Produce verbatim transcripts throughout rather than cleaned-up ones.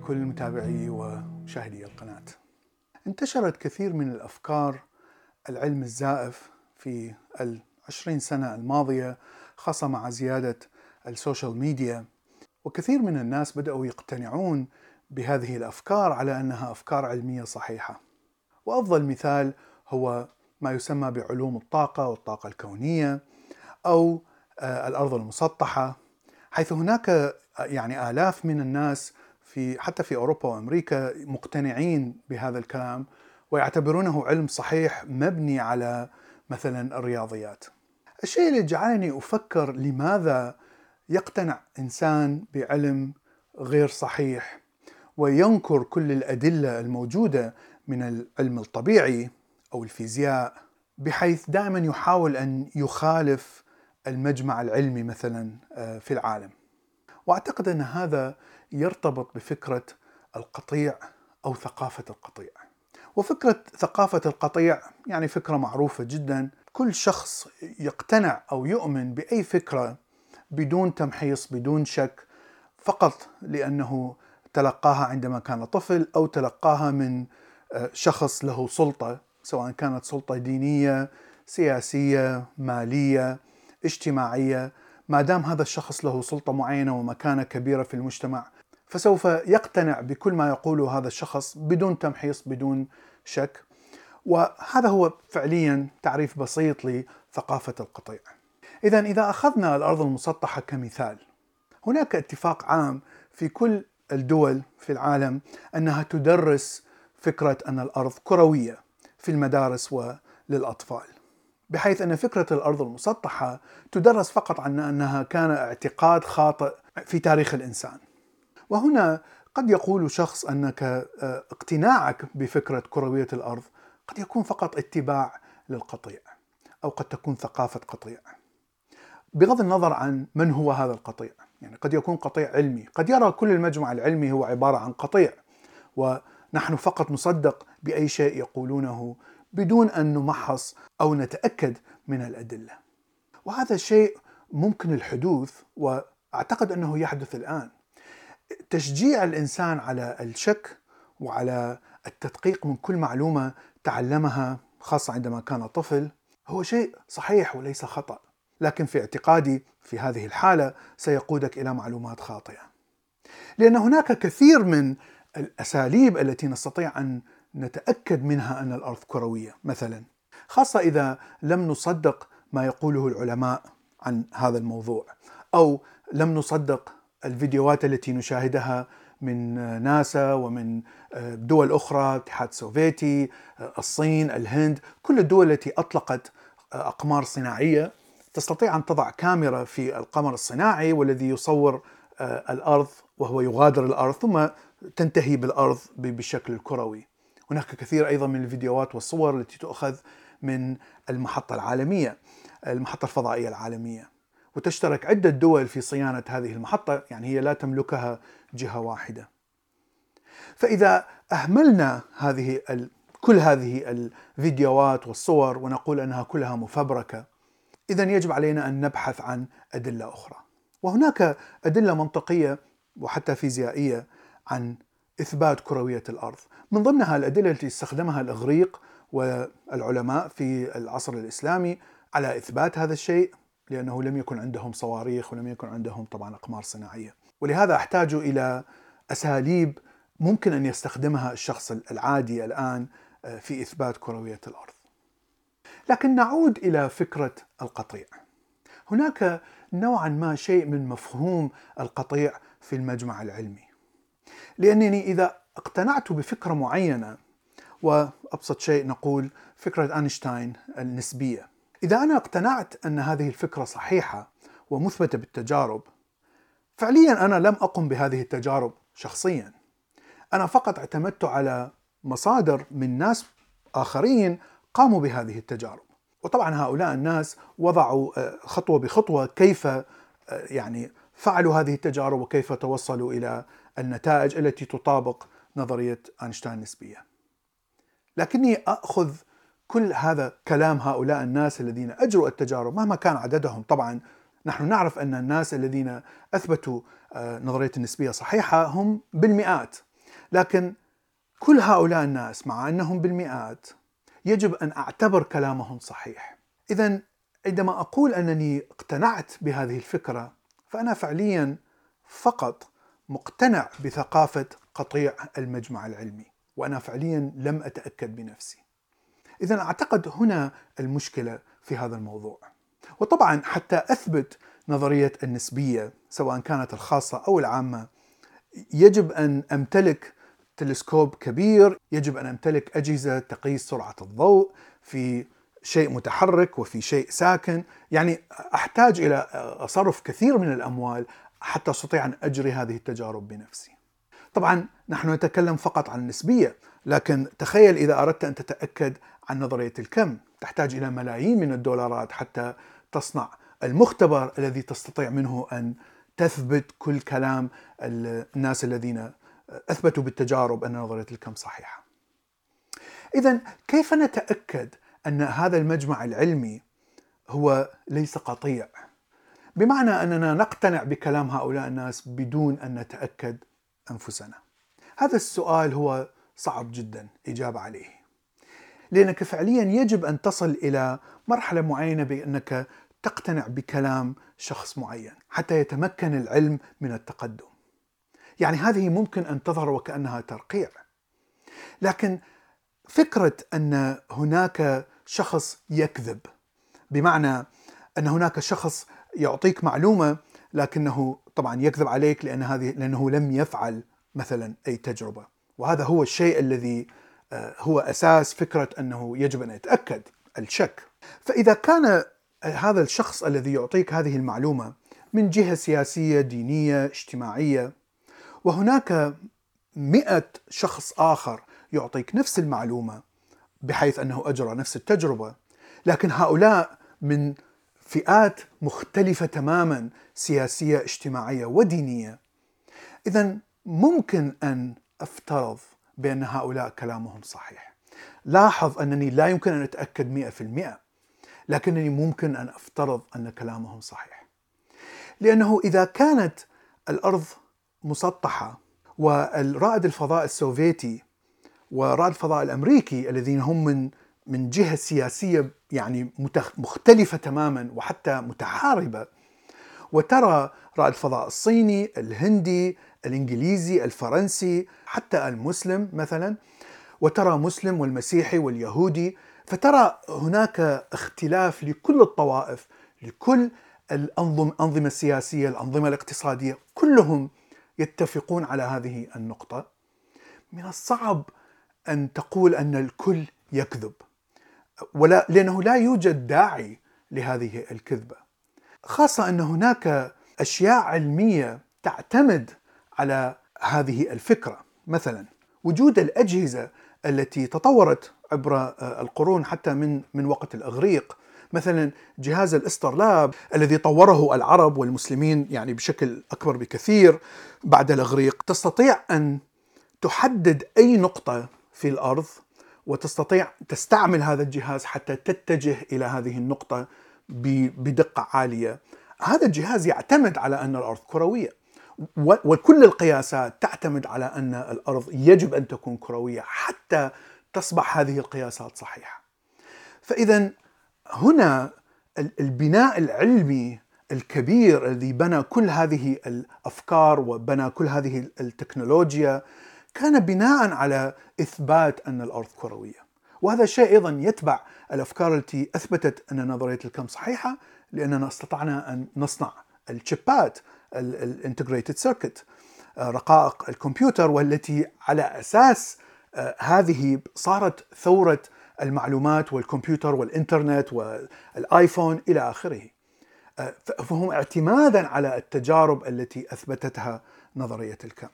لكل متابعي ومشاهدي القناة. انتشرت كثير من الأفكار العلم الزائف في العشرين سنة الماضية، خاصة مع زيادة السوشيال ميديا، وكثير من الناس بدأوا يقتنعون بهذه الأفكار على أنها أفكار علمية صحيحة. وأفضل مثال هو ما يسمى بعلوم الطاقة والطاقة الكونية أو الأرض المسطحة، حيث هناك يعني آلاف من الناس في حتى في أوروبا وأمريكا مقتنعين بهذا الكلام ويعتبرونه علم صحيح مبني على مثلا الرياضيات. الشيء اللي جعلني أفكر لماذا يقتنع إنسان بعلم غير صحيح وينكر كل الأدلة الموجودة من العلم الطبيعي أو الفيزياء، بحيث دائما يحاول أن يخالف المجمع العلمي مثلا في العالم. وأعتقد أن هذا يرتبط بفكرة القطيع أو ثقافة القطيع. وفكرة ثقافة القطيع يعني فكرة معروفة جدا، كل شخص يقتنع أو يؤمن بأي فكرة بدون تمحيص بدون شك، فقط لأنه تلقاها عندما كان طفل أو تلقاها من شخص له سلطة، سواء كانت سلطة دينية، سياسية، مالية، اجتماعية. ما دام هذا الشخص له سلطة معينة ومكانة كبيرة في المجتمع، فسوف يقتنع بكل ما يقوله هذا الشخص بدون تمحيص بدون شك. وهذا هو فعليا تعريف بسيط لثقافة القطيع. إذن إذا أخذنا الأرض المسطحة كمثال، هناك اتفاق عام في كل الدول في العالم أنها تدرس فكرة أن الأرض كروية في المدارس وللأطفال، بحيث أن فكرة الأرض المسطحة تدرس فقط عن أنها كان اعتقاد خاطئ في تاريخ الإنسان. وهنا قد يقول شخص أنك اقتناعك بفكرة كروية الأرض قد يكون فقط اتباع للقطيع، أو قد تكون ثقافة قطيع، بغض النظر عن من هو هذا القطيع. يعني قد يكون قطيع علمي، قد يرى كل المجمع العلمي هو عبارة عن قطيع، ونحن فقط نصدق بأي شيء يقولونه بدون أن نمحص أو نتأكد من الأدلة. وهذا شيء ممكن الحدوث، وأعتقد أنه يحدث الآن. تشجيع الإنسان على الشك وعلى التدقيق من كل معلومة تعلمها خاصة عندما كان طفل هو شيء صحيح وليس خطأ، لكن في اعتقادي في هذه الحالة سيقودك إلى معلومات خاطئة، لأن هناك كثير من الأساليب التي نستطيع أن نتأكد منها أن الأرض كروية مثلا، خاصة إذا لم نصدق ما يقوله العلماء عن هذا الموضوع، أو لم نصدق الفيديوهات التي نشاهدها من ناسا ومن دول أخرى، الاتحاد السوفيتي، الصين، الهند. كل الدول التي أطلقت أقمار صناعية تستطيع أن تضع كاميرا في القمر الصناعي والذي يصور الأرض وهو يغادر الأرض ثم تنتهي بالأرض بالشكل الكروي. هناك كثير أيضا من الفيديوهات والصور التي تؤخذ من المحطة العالمية، المحطة الفضائية العالمية، وتشترك عدة دول في صيانة هذه المحطة، يعني هي لا تملكها جهة واحدة. فإذا أهملنا هذه ال... كل هذه الفيديوهات والصور ونقول أنها كلها مفبركة، إذن يجب علينا أن نبحث عن أدلة أخرى. وهناك أدلة منطقية وحتى فيزيائية عن إثبات كروية الأرض، من ضمنها الأدلة التي استخدمها الإغريق والعلماء في العصر الإسلامي على إثبات هذا الشيء، لأنه لم يكن عندهم صواريخ ولم يكن عندهم طبعا أقمار صناعية. ولهذا احتاجوا إلى أساليب ممكن أن يستخدمها الشخص العادي الآن في إثبات كروية الأرض. لكن نعود إلى فكرة القطيع. هناك نوعا ما شيء من مفهوم القطيع في المجمع العلمي، لأنني إذا اقتنعت بفكرة معينة، وأبسط شيء نقول فكرة أينشتاين النسبية، إذا أنا اقتنعت أن هذه الفكرة صحيحة ومثبتة بالتجارب، فعليا أنا لم أقم بهذه التجارب شخصيا، أنا فقط اعتمدت على مصادر من ناس آخرين قاموا بهذه التجارب. وطبعا هؤلاء الناس وضعوا خطوة بخطوة كيف يعني فعلوا هذه التجارب وكيف توصلوا إلى النتائج التي تطابق نظرية أينشتاين النسبية. لكني أخذ كل هذا كلام هؤلاء الناس الذين أجروا التجارب مهما كان عددهم. طبعا نحن نعرف أن الناس الذين أثبتوا نظرية النسبية صحيحة هم بالمئات، لكن كل هؤلاء الناس مع أنهم بالمئات يجب أن أعتبر كلامهم صحيح. إذن عندما أقول أنني اقتنعت بهذه الفكرة فأنا فعليا فقط مقتنع بثقافة قطيع المجمع العلمي، وأنا فعليا لم أتأكد بنفسي. إذن أعتقد هنا المشكلة في هذا الموضوع. وطبعا حتى أثبت نظرية النسبية سواء كانت الخاصة أو العامة يجب أن أمتلك تلسكوب كبير، يجب أن أمتلك أجهزة تقيس سرعة الضوء في شيء متحرك وفي شيء ساكن، يعني أحتاج إلى صرف كثير من الأموال حتى أستطيع أن أجري هذه التجارب بنفسي. طبعا نحن نتكلم فقط عن النسبية، لكن تخيل إذا أردت أن تتأكد عن نظرية الكم تحتاج إلى ملايين من الدولارات حتى تصنع المختبر الذي تستطيع منه أن تثبت كل كلام الناس الذين أثبتوا بالتجارب أن نظرية الكم صحيحة. إذن كيف نتأكد أن هذا المجمع العلمي هو ليس قطيع؟ بمعنى أننا نقتنع بكلام هؤلاء الناس بدون أن نتأكد أنفسنا. هذا السؤال هو صعب جدا إجابة عليه، لأنك فعليا يجب أن تصل إلى مرحلة معينة بأنك تقتنع بكلام شخص معين حتى يتمكن العلم من التقدم. يعني هذه ممكن أن تظهر وكأنها ترقيع، لكن فكرة أن هناك شخص يكذب، بمعنى أن هناك شخص يعطيك معلومة لكنه طبعا يكذب عليك لأن هذه لأنه لم يفعل مثلا أي تجربة، وهذا هو الشيء الذي هو أساس فكرة أنه يجب أن يتأكد الشك. فإذا كان هذا الشخص الذي يعطيك هذه المعلومة من جهة سياسية، دينية، اجتماعية، وهناك مئة شخص آخر يعطيك نفس المعلومة بحيث أنه أجرى نفس التجربة، لكن هؤلاء من فئات مختلفة تماما، سياسية، اجتماعية، ودينية، إذن ممكن أن أفترض بأن هؤلاء كلامهم صحيح. لاحظ أنني لا يمكن أن أتأكد مئة في المئة، لكنني ممكن أن أفترض أن كلامهم صحيح، لأنه إذا كانت الأرض مسطحة والرائد الفضاء السوفيتي ورائد الفضاء الأمريكي الذين هم من من جهة سياسية يعني مختلفة تماما وحتى متحاربة، وترى رائد الفضاء الصيني، الهندي، الإنجليزي، الفرنسي، حتى المسلم مثلا، وترى مسلم والمسيحي واليهودي، فترى هناك اختلاف لكل الطوائف، لكل الأنظمة السياسية، الأنظمة الاقتصادية، كلهم يتفقون على هذه النقطة. من الصعب أن تقول أن الكل يكذب، ولا لأنه لا يوجد داعي لهذه الكذبة، خاصة أن هناك أشياء علمية تعتمد على هذه الفكرة، مثلا وجود الأجهزة التي تطورت عبر القرون حتى من من وقت الإغريق، مثلا جهاز الاسترلاب الذي طوره العرب والمسلمين يعني بشكل أكبر بكثير بعد الإغريق، تستطيع أن تحدد أي نقطة في الأرض وتستطيع تستعمل هذا الجهاز حتى تتجه إلى هذه النقطة بدقة عالية. هذا الجهاز يعتمد على أن الأرض كروية، وكل القياسات تعتمد على أن الأرض يجب أن تكون كروية حتى تصبح هذه القياسات صحيحة. فإذا هنا البناء العلمي الكبير الذي بنى كل هذه الأفكار وبنى كل هذه التكنولوجيا كان بناء على إثبات أن الأرض كروية، وهذا الشيء أيضا يتبع الأفكار التي أثبتت أن نظرية الكم صحيحة، لأننا استطعنا أن نصنع الشيبات، الانتجريتد سيركت، رقائق الكمبيوتر، والتي على أساس هذه صارت ثورة المعلومات والكمبيوتر والإنترنت والآيفون إلى آخره. فهم اعتمادا على التجارب التي أثبتتها نظرية الكم.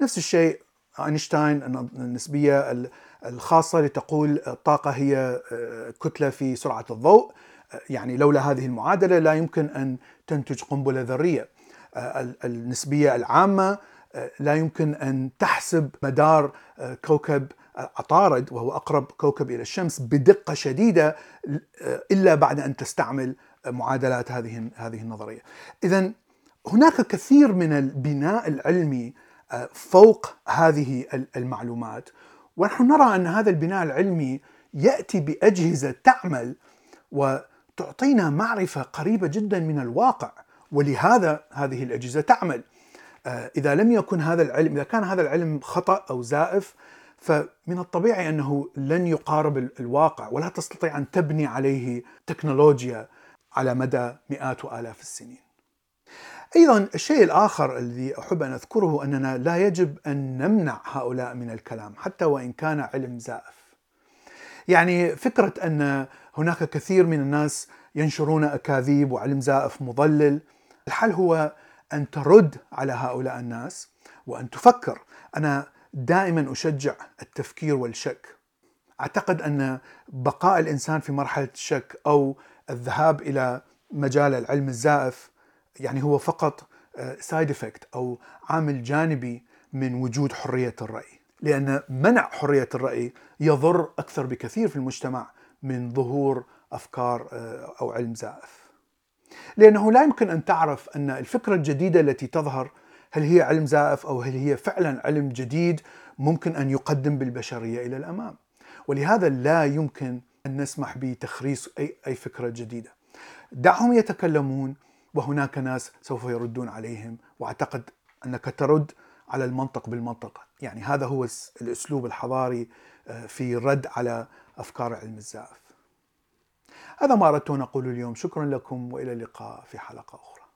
نفس الشيء أينشتاين، النسبية الخاصة لتقول الطاقة هي كتلة في سرعة الضوء، يعني لولا هذه المعادلة لا يمكن أن تنتج قنبلة ذرية. النسبية العامة لا يمكن أن تحسب مدار كوكب عطارد وهو أقرب كوكب إلى الشمس بدقة شديدة إلا بعد أن تستعمل معادلات هذه هذه النظرية. إذن هناك كثير من البناء العلمي فوق هذه المعلومات. ونحن نرى أن هذا البناء العلمي يأتي بأجهزة تعمل وتعطينا معرفة قريبة جدا من الواقع، ولهذا هذه الأجهزة تعمل. إذا لم يكن هذا العلم، إذا كان هذا العلم خطأ أو زائف، فمن الطبيعي أنه لن يقارب الواقع، ولا تستطيع أن تبني عليه تكنولوجيا على مدى مئات وآلاف السنين. أيضا الشيء الآخر الذي أحب أن أذكره أننا لا يجب أن نمنع هؤلاء من الكلام حتى وإن كان علم زائف. يعني فكرة أن هناك كثير من الناس ينشرون أكاذيب وعلم زائف مضلل، الحل هو أن ترد على هؤلاء الناس وأن تفكر. أنا دائما أشجع التفكير والشك. أعتقد أن بقاء الإنسان في مرحلة الشك أو الذهاب إلى مجال العلم الزائف يعني هو فقط سايد افكت أو عامل جانبي من وجود حرية الرأي، لأن منع حرية الرأي يضر أكثر بكثير في المجتمع من ظهور أفكار أو علم زائف، لأنه لا يمكن أن تعرف أن الفكرة الجديدة التي تظهر هل هي علم زائف أو هل هي فعلا علم جديد ممكن أن يقدم بالبشرية إلى الأمام. ولهذا لا يمكن أن نسمح بتخريص أي, أي فكرة جديدة. دعهم يتكلمون وهناك ناس سوف يردون عليهم، وأعتقد أنك ترد على المنطق بالمنطق. يعني هذا هو الأسلوب الحضاري في الرد على أفكار علم الزائف. هذا ما أردت أن أقوله اليوم. شكرا لكم وإلى اللقاء في حلقة أخرى.